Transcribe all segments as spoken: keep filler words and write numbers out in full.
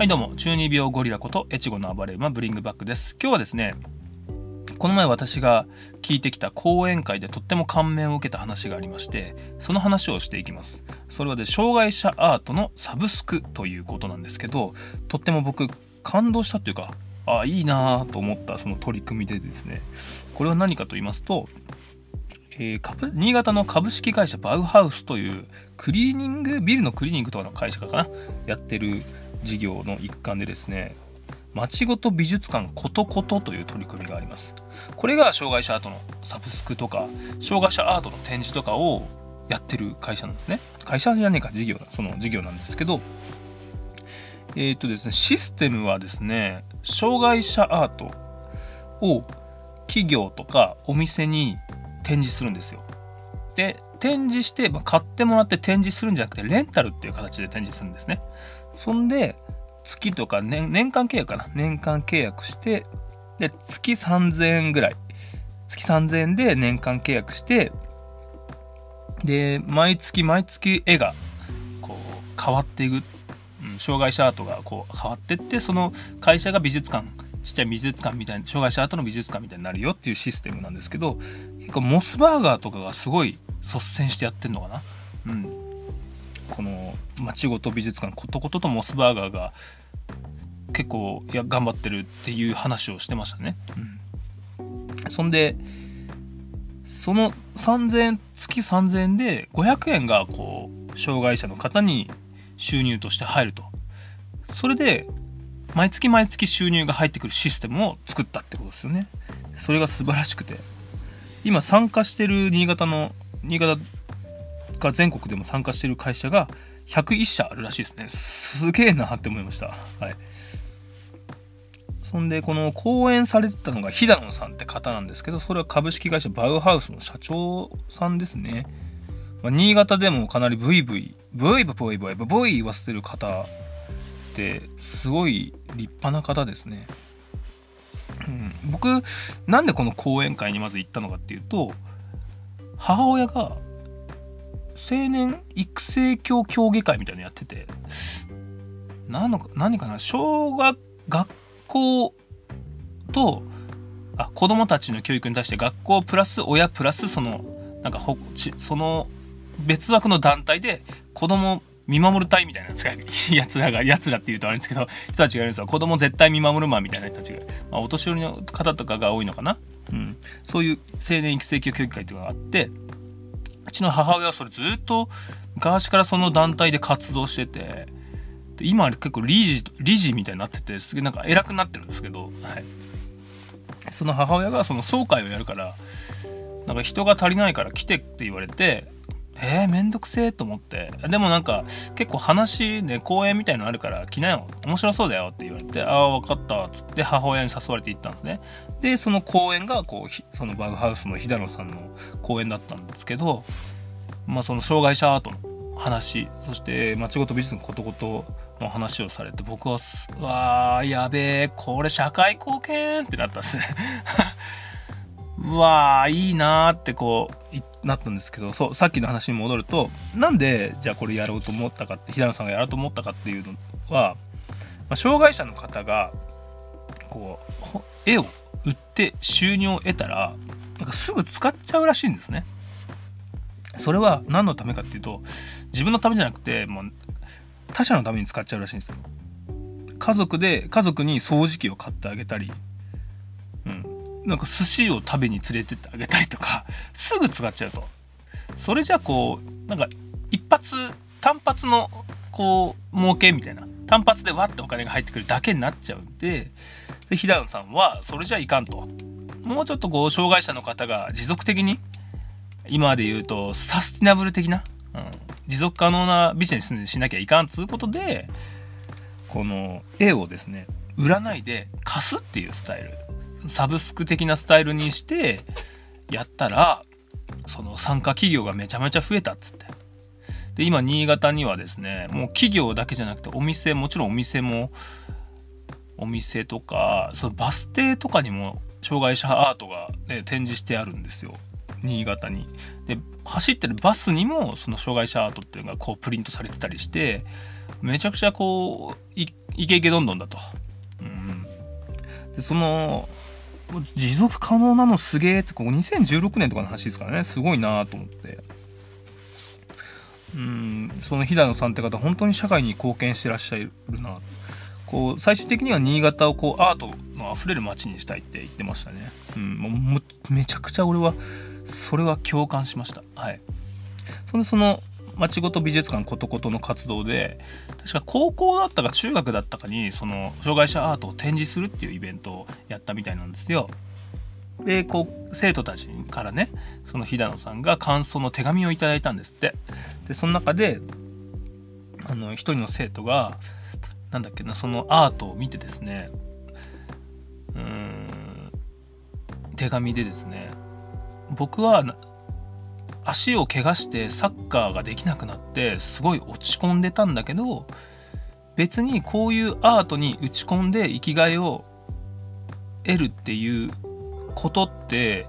はいどうも、中二病ゴリラことエチゴの暴れ馬ブリングバックです。今日はですね、この前私が聞いてきた講演会でとっても感銘を受けた話がありまして、その話をしていきます。それはで障害者アートのサブスクということなんですけど、とっても僕感動したというか、あいいなと思ったその取り組みでですね、これは何かと言いますと、えー、新潟の株式会社バウハウスというクリーニングビルのクリーニングとかの会社かな、やってる事業の一環でですね、街ごと美術館ことことという取り組みがあります。これが障害者アートのサブスクとか障害者アートの展示とかをやってる会社なんですね。会社じゃねえか事業だ、その事業なんですけど、えーとですね、システムはですね、障害者アートを企業とかお店に展示するんですよ。で展示して、まあ、買ってもらって展示するんじゃなくてレンタルっていう形で展示するんですね。そんで月とか 年, 年間契約かな年間契約して、で月さんぜんえんぐらい、月さんぜんえんで年間契約して、で毎月毎月絵がこう変わっていく、うん、障害者アートがこう変わっていって、その会社が美術館、ちっちゃい美術館みたいな、障害者アートの美術館みたいになるよっていうシステムなんですけど、結構モスバーガーとかがすごい率先してやってんのかな、うん、この街ごと美術館ことこととモスバーガーが結構いや頑張ってるっていう話をしてましたね、うん、そんでそのさんぜんえん、月さんぜんえんでごひゃくえんがこう障害者の方に収入として入ると。それで毎月毎月収入が入ってくるシステムを作ったってことですよね。それが素晴らしくて、今参加してる新潟の新潟が全国でも参加してる会社がひゃくいっしゃあるらしいですね。すげえなって思いました、はい、そんでこの講演されてたのがヒダノンさんって方なんですけど、それは株式会社バウハウスの社長さんですね。まあ、新潟でもかなりブイブイブイブイブイブイブイ言わせてる方ですごい立派な方ですね、うん、僕なんでこの講演会にまず行ったのかっていうと、母親が青年育成協協議会みたいなのやってて、何の何かな小学学校とあ子どもたちの教育に対して学校プラス親プラスそのなんかほその別枠の団体で子ども見守る隊みたいなやつがやつらがやつらっていうとあれですけど、人たちがいるんですよ。子供絶対見守るマンみたいな人たちが、まあ、お年寄りの方とかが多いのかな、うん、そういう青年育成教育会っていうのがあって、うちの母親はそれずっと昔からその団体で活動してて、で今結構理事理事みたいになってて、すげえなんか偉くなってるんですけど、はい、その母親がその総会をやるから、なんか人が足りないから来てって言われて。えー、めんどくせえと思って、でもなんか結構話で、ね、講演みたいのあるから来なよ、面白そうだよって言われて、ああ分かったっつって母親に誘われて行ったんですね。でその講演がこうそのバウハウスの日田野さんの講演だったんですけど、まあその障害者アートの話、そして街ごと美術のことことの話をされて、僕はうわーやべえこれ社会貢献ってなったんですねうわーいいなーってこうなったんですけど、そうさっきの話に戻ると、なんでじゃあこれやろうと思ったかって、平野さんがやろうと思ったかっていうのは、まあ、障害者の方がこう絵を売って収入を得たらなんかすぐ使っちゃうらしいんですね。それは何のためかっていうと、自分のためじゃなくてもう他者のために使っちゃうらしいんですよ。家族で家族に掃除機を買ってあげたり、なんか寿司を食べに連れてってあげたりとかすぐ使っちゃうと。それじゃあこうなんか一発単発のこう儲けみたいな、単発でわってお金が入ってくるだけになっちゃうんで、で飛騨さんはそれじゃいかんと、もうちょっとこう障害者の方が持続的に、今で言うとサスティナブル的な、うん、持続可能なビジネスにしなきゃいかんということで、この絵をですね売らないで貸すっていうスタイル、サブスク的なスタイルにしてやったら、その参加企業がめちゃめちゃ増えたっつって、で今新潟にはですね、もう企業だけじゃなくてお店、もちろんお店もお店とかそのバス停とかにも障害者アートが、ね、展示してあるんですよ。新潟に。で走ってるバスにもその障害者アートっていうのがこうプリントされてたりして、めちゃくちゃこう イ, イケイケどんどんだと、うん、でその持続可能なのすげえってここにせんじゅうろくねんとかの話ですからね、すごいなと思って、うん、その飛騨野さんって方本当に社会に貢献してらっしゃるな、こう最終的には新潟をこうアートのあふれる街にしたいって言ってましたね、うん、もうめちゃくちゃ俺はそれは共感しました。はい。それでその町ごと美術館ことことの活動で、確か高校だったか中学だったかにその障害者アートを展示するっていうイベントをやったみたいなんですよ。でこう生徒たちからね、その飛騨野さんが感想の手紙をいただいたんですって。でその中であの一人の生徒がなんだっけな、そのアートを見てですね、うーん手紙でですね、僕は足を怪我してサッカーができなくなってすごい落ち込んでたんだけど、別にこういうアートに打ち込んで生きがいを得るっていうことって、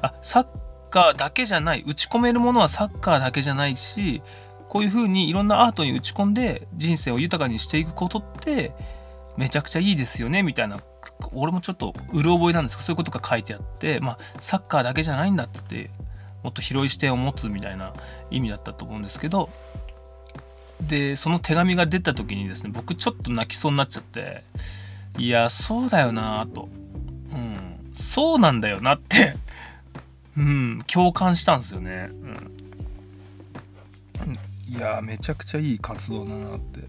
あサッカーだけじゃない、打ち込めるものはサッカーだけじゃないし、こういうふうにいろんなアートに打ち込んで人生を豊かにしていくことってめちゃくちゃいいですよねみたいな、俺もちょっとうる覚えなんですけど、そういうことが書いてあって、まあサッカーだけじゃないんだって、もっと広い視点を持つみたいな意味だったと思うんですけど、でその手紙が出た時にですね、僕ちょっと泣きそうになっちゃって、いやそうだよなと、うん、そうなんだよなってうん共感したんですよね、うん、いやめちゃくちゃいい活動だなって。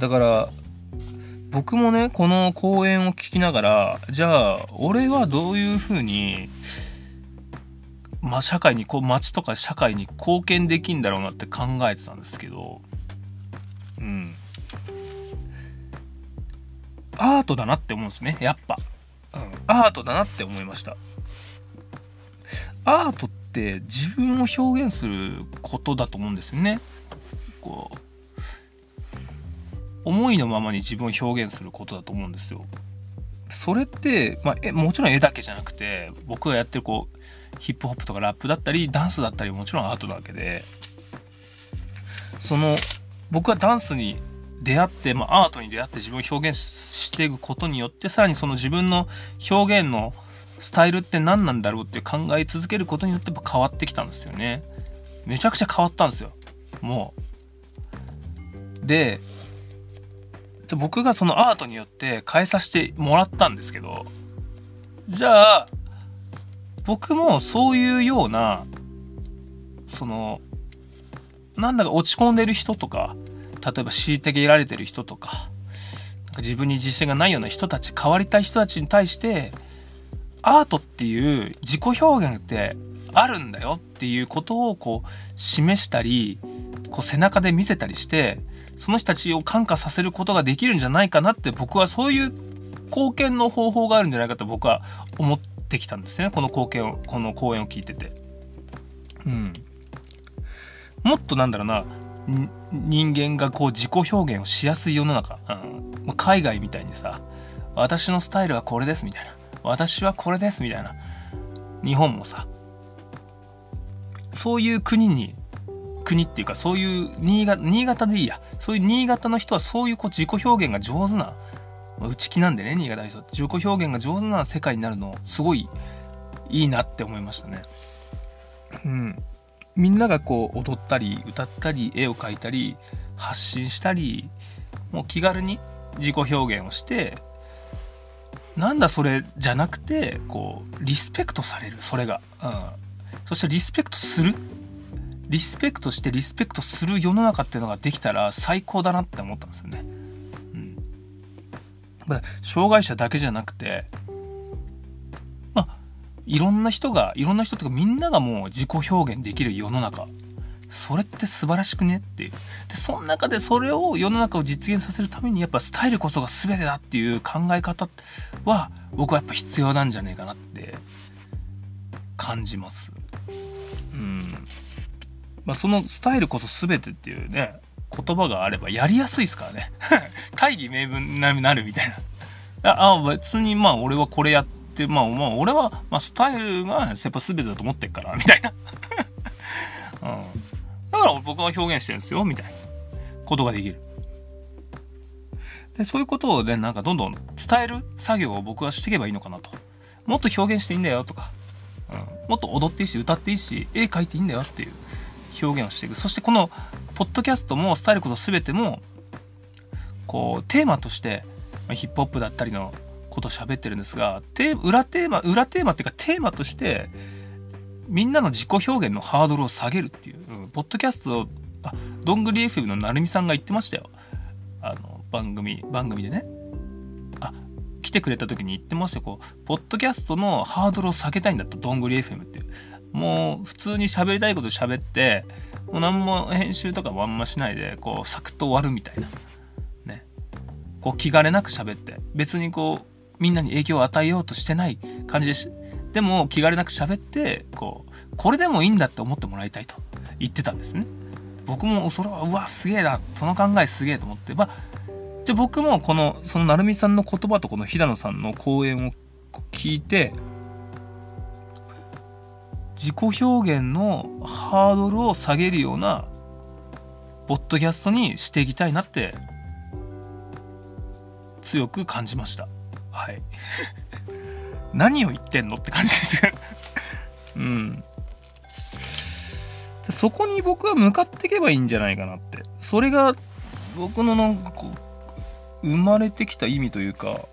だから僕もね、この講演を聞きながら、じゃあ俺はどういうふうに、まあ、社会にこう町とか社会に貢献できんだろうなって考えてたんですけど、うん、アートだなって思うんですね、やっぱ、うん、アートだなって思いました。アートって自分を表現することだと思うんですよね。こう思いのままに自分を表現することだと思うんですよ。それって、まあ、えもちろん絵だけじゃなくて、僕がやってるこうヒップホップとかラップだったりダンスだったりもちろんアートなわけで、その僕がダンスに出会って、まあ、アートに出会って自分を表現していくことによって、さらにその自分の表現のスタイルって何なんだろうって考え続けることによってやっぱ変わってきたんですよね。めちゃくちゃ変わったんですよ、もう。で僕がそのアートによって変えさせてもらったんですけど、じゃあ僕もそういうような、そのなんだか落ち込んでる人とか、例えば虐げられてる人とか、なんか自分に自信がないような人たち、変わりたい人たちに対して、アートっていう自己表現ってあるんだよっていうことをこう示したり、こう背中で見せたりして、その人たちを感化させることができるんじゃないかなって、僕はそういう貢献の方法があるんじゃないかと僕は思ってきたんですね、この貢献を、この講演を聞いてて、うん、もっとなんだろうな、人間がこう自己表現をしやすい世の中、うん、海外みたいにさ、私のスタイルはこれですみたいな、私はこれですみたいな、日本もさ、そういう国に国っていうか、そういう新潟、新潟でいいや、そういう新潟の人はそういうこう自己表現が上手な、内気なんでね新潟の人、自己表現が上手な世界になるのすごいいいなって思いましたね、うん、みんながこう踊ったり歌ったり絵を描いたり発信したり、もう気軽に自己表現をして、なんだそれじゃなくて、こうリスペクトされる、それが、うん、そしてリスペクトする、リスペクトしてリスペクトする世の中っていうのができたら最高だなって思ったんですよね、うん、まあ、障害者だけじゃなくて、まあ、いろんな人がいろんな人とかみんながもう自己表現できる世の中、それって素晴らしくねっていう。でその中でそれを世の中を実現させるために、やっぱスタイルこそが全てだっていう考え方は僕はやっぱ必要なんじゃないかなって感じます、うん、まあ、そのスタイルこそ全てっていうね言葉があればやりやすいですからね大義名分になるみたいなああ別にまあ俺はこれやで、まあ、まあ、俺は、まあ、スタイルがやっぱ全てだと思ってっから、みたいな、うん。だから僕は表現してるんですよ、みたいなことができる。で、そういうことをね、なんかどんどん伝える作業を僕はしていけばいいのかなと。もっと表現していいんだよとか、うん、もっと踊っていいし、歌っていいし、絵描いていいんだよっていう表現をしていく。そしてこの、ポッドキャストも、スタイルこと全ても、こう、テーマとして、ヒップホップだったりのことを喋ってるんですが、裏テーマ、裏テーマっていうかテーマとして、みんなの自己表現のハードルを下げるっていう、うん、ポッドキャスト、あ、どんぐり エフエム のなるみさんが言ってましたよ。あの、番組、番組でね。あ、来てくれた時に言ってましたよ。こう、ポッドキャストのハードルを下げたいんだと、どんぐり エフエム って。もう、普通に喋りたいこと喋って、もう何も編集とかもあんましないで、こう、サクッと終わるみたいな。ね。こう、気兼ねなく喋って。別にこう、みんなに影響を与えようとしてない感じでし、でも気兼ねなく喋って、こう、これでもいいんだって思ってもらいたいと言ってたんですね。僕もそれは、うわ、すげえな、その考えすげえと思って、まあ、じゃあ僕もこの、その成美さんの言葉とこの平野さんの講演を聞いて、自己表現のハードルを下げるような、ポッドキャストにしていきたいなって、強く感じました。はい、何を言ってんのって感じです、うん、そこに僕は向かっていけばいいんじゃないかなって、それが僕のなんかこう生まれてきた意味というか、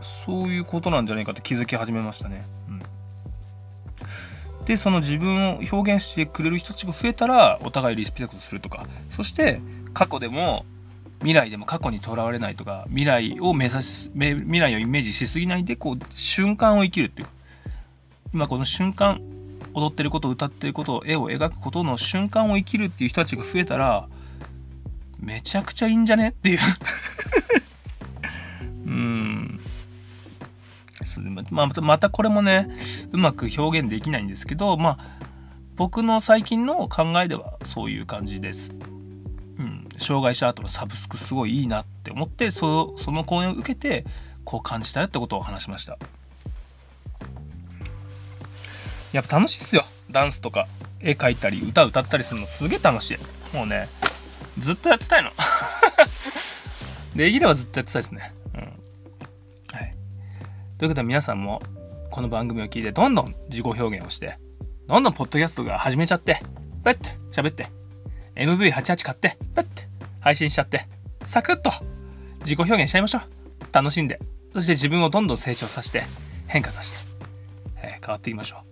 そういうことなんじゃないかって気づき始めましたね、うん、で、その自分を表現してくれる人たちが増えたらお互いリスペクトするとか、そして過去でも未来でも過去にとらわれないとか、未来を目指し、未来をイメージしすぎないで、こう瞬間を生きるっていう。今この瞬間、踊ってること、歌ってること、絵を描くことの瞬間を生きるっていう人たちが増えたら、めちゃくちゃいいんじゃねっていう。うん。まあ、またこれもね、うまく表現できないんですけど、まあ僕の最近の考えではそういう感じです。うん、障害者アートのサブスクすごいいいなって思って、 そ, その講演を受けてこう感じたよってことを話しました。やっぱ楽しいっすよ。ダンスとか絵描いたり歌歌ったりするのすげえ楽しい。もうね、ずっとやってたいのできればずっとやってたいですね、うん、はい。ということで、皆さんもこの番組を聞いてどんどん自己表現をして、どんどんポッドキャストが始めちゃって、ペッて喋って、エムブイはちじゅうはち 買って、パッて配信しちゃって、サクッと自己表現しちゃいましょう。楽しんで、そして自分をどんどん成長させて、変化させて、えー、変わっていきましょ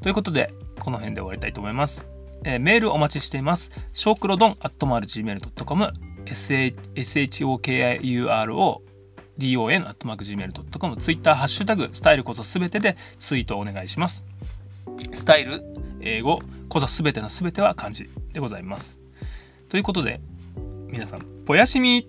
う。ということで、この辺で終わりたいと思います。えー、メールお待ちしています。ショークロドン アットマークジーメールドットコム、ショークロドン アットマークジーメールドットコム、ツイッターハッシュタグスタイルこそすべてでツイートをお願いします。スタイル英語こそすべてのすべては漢字でございます。ということで、皆さん、おやすみ。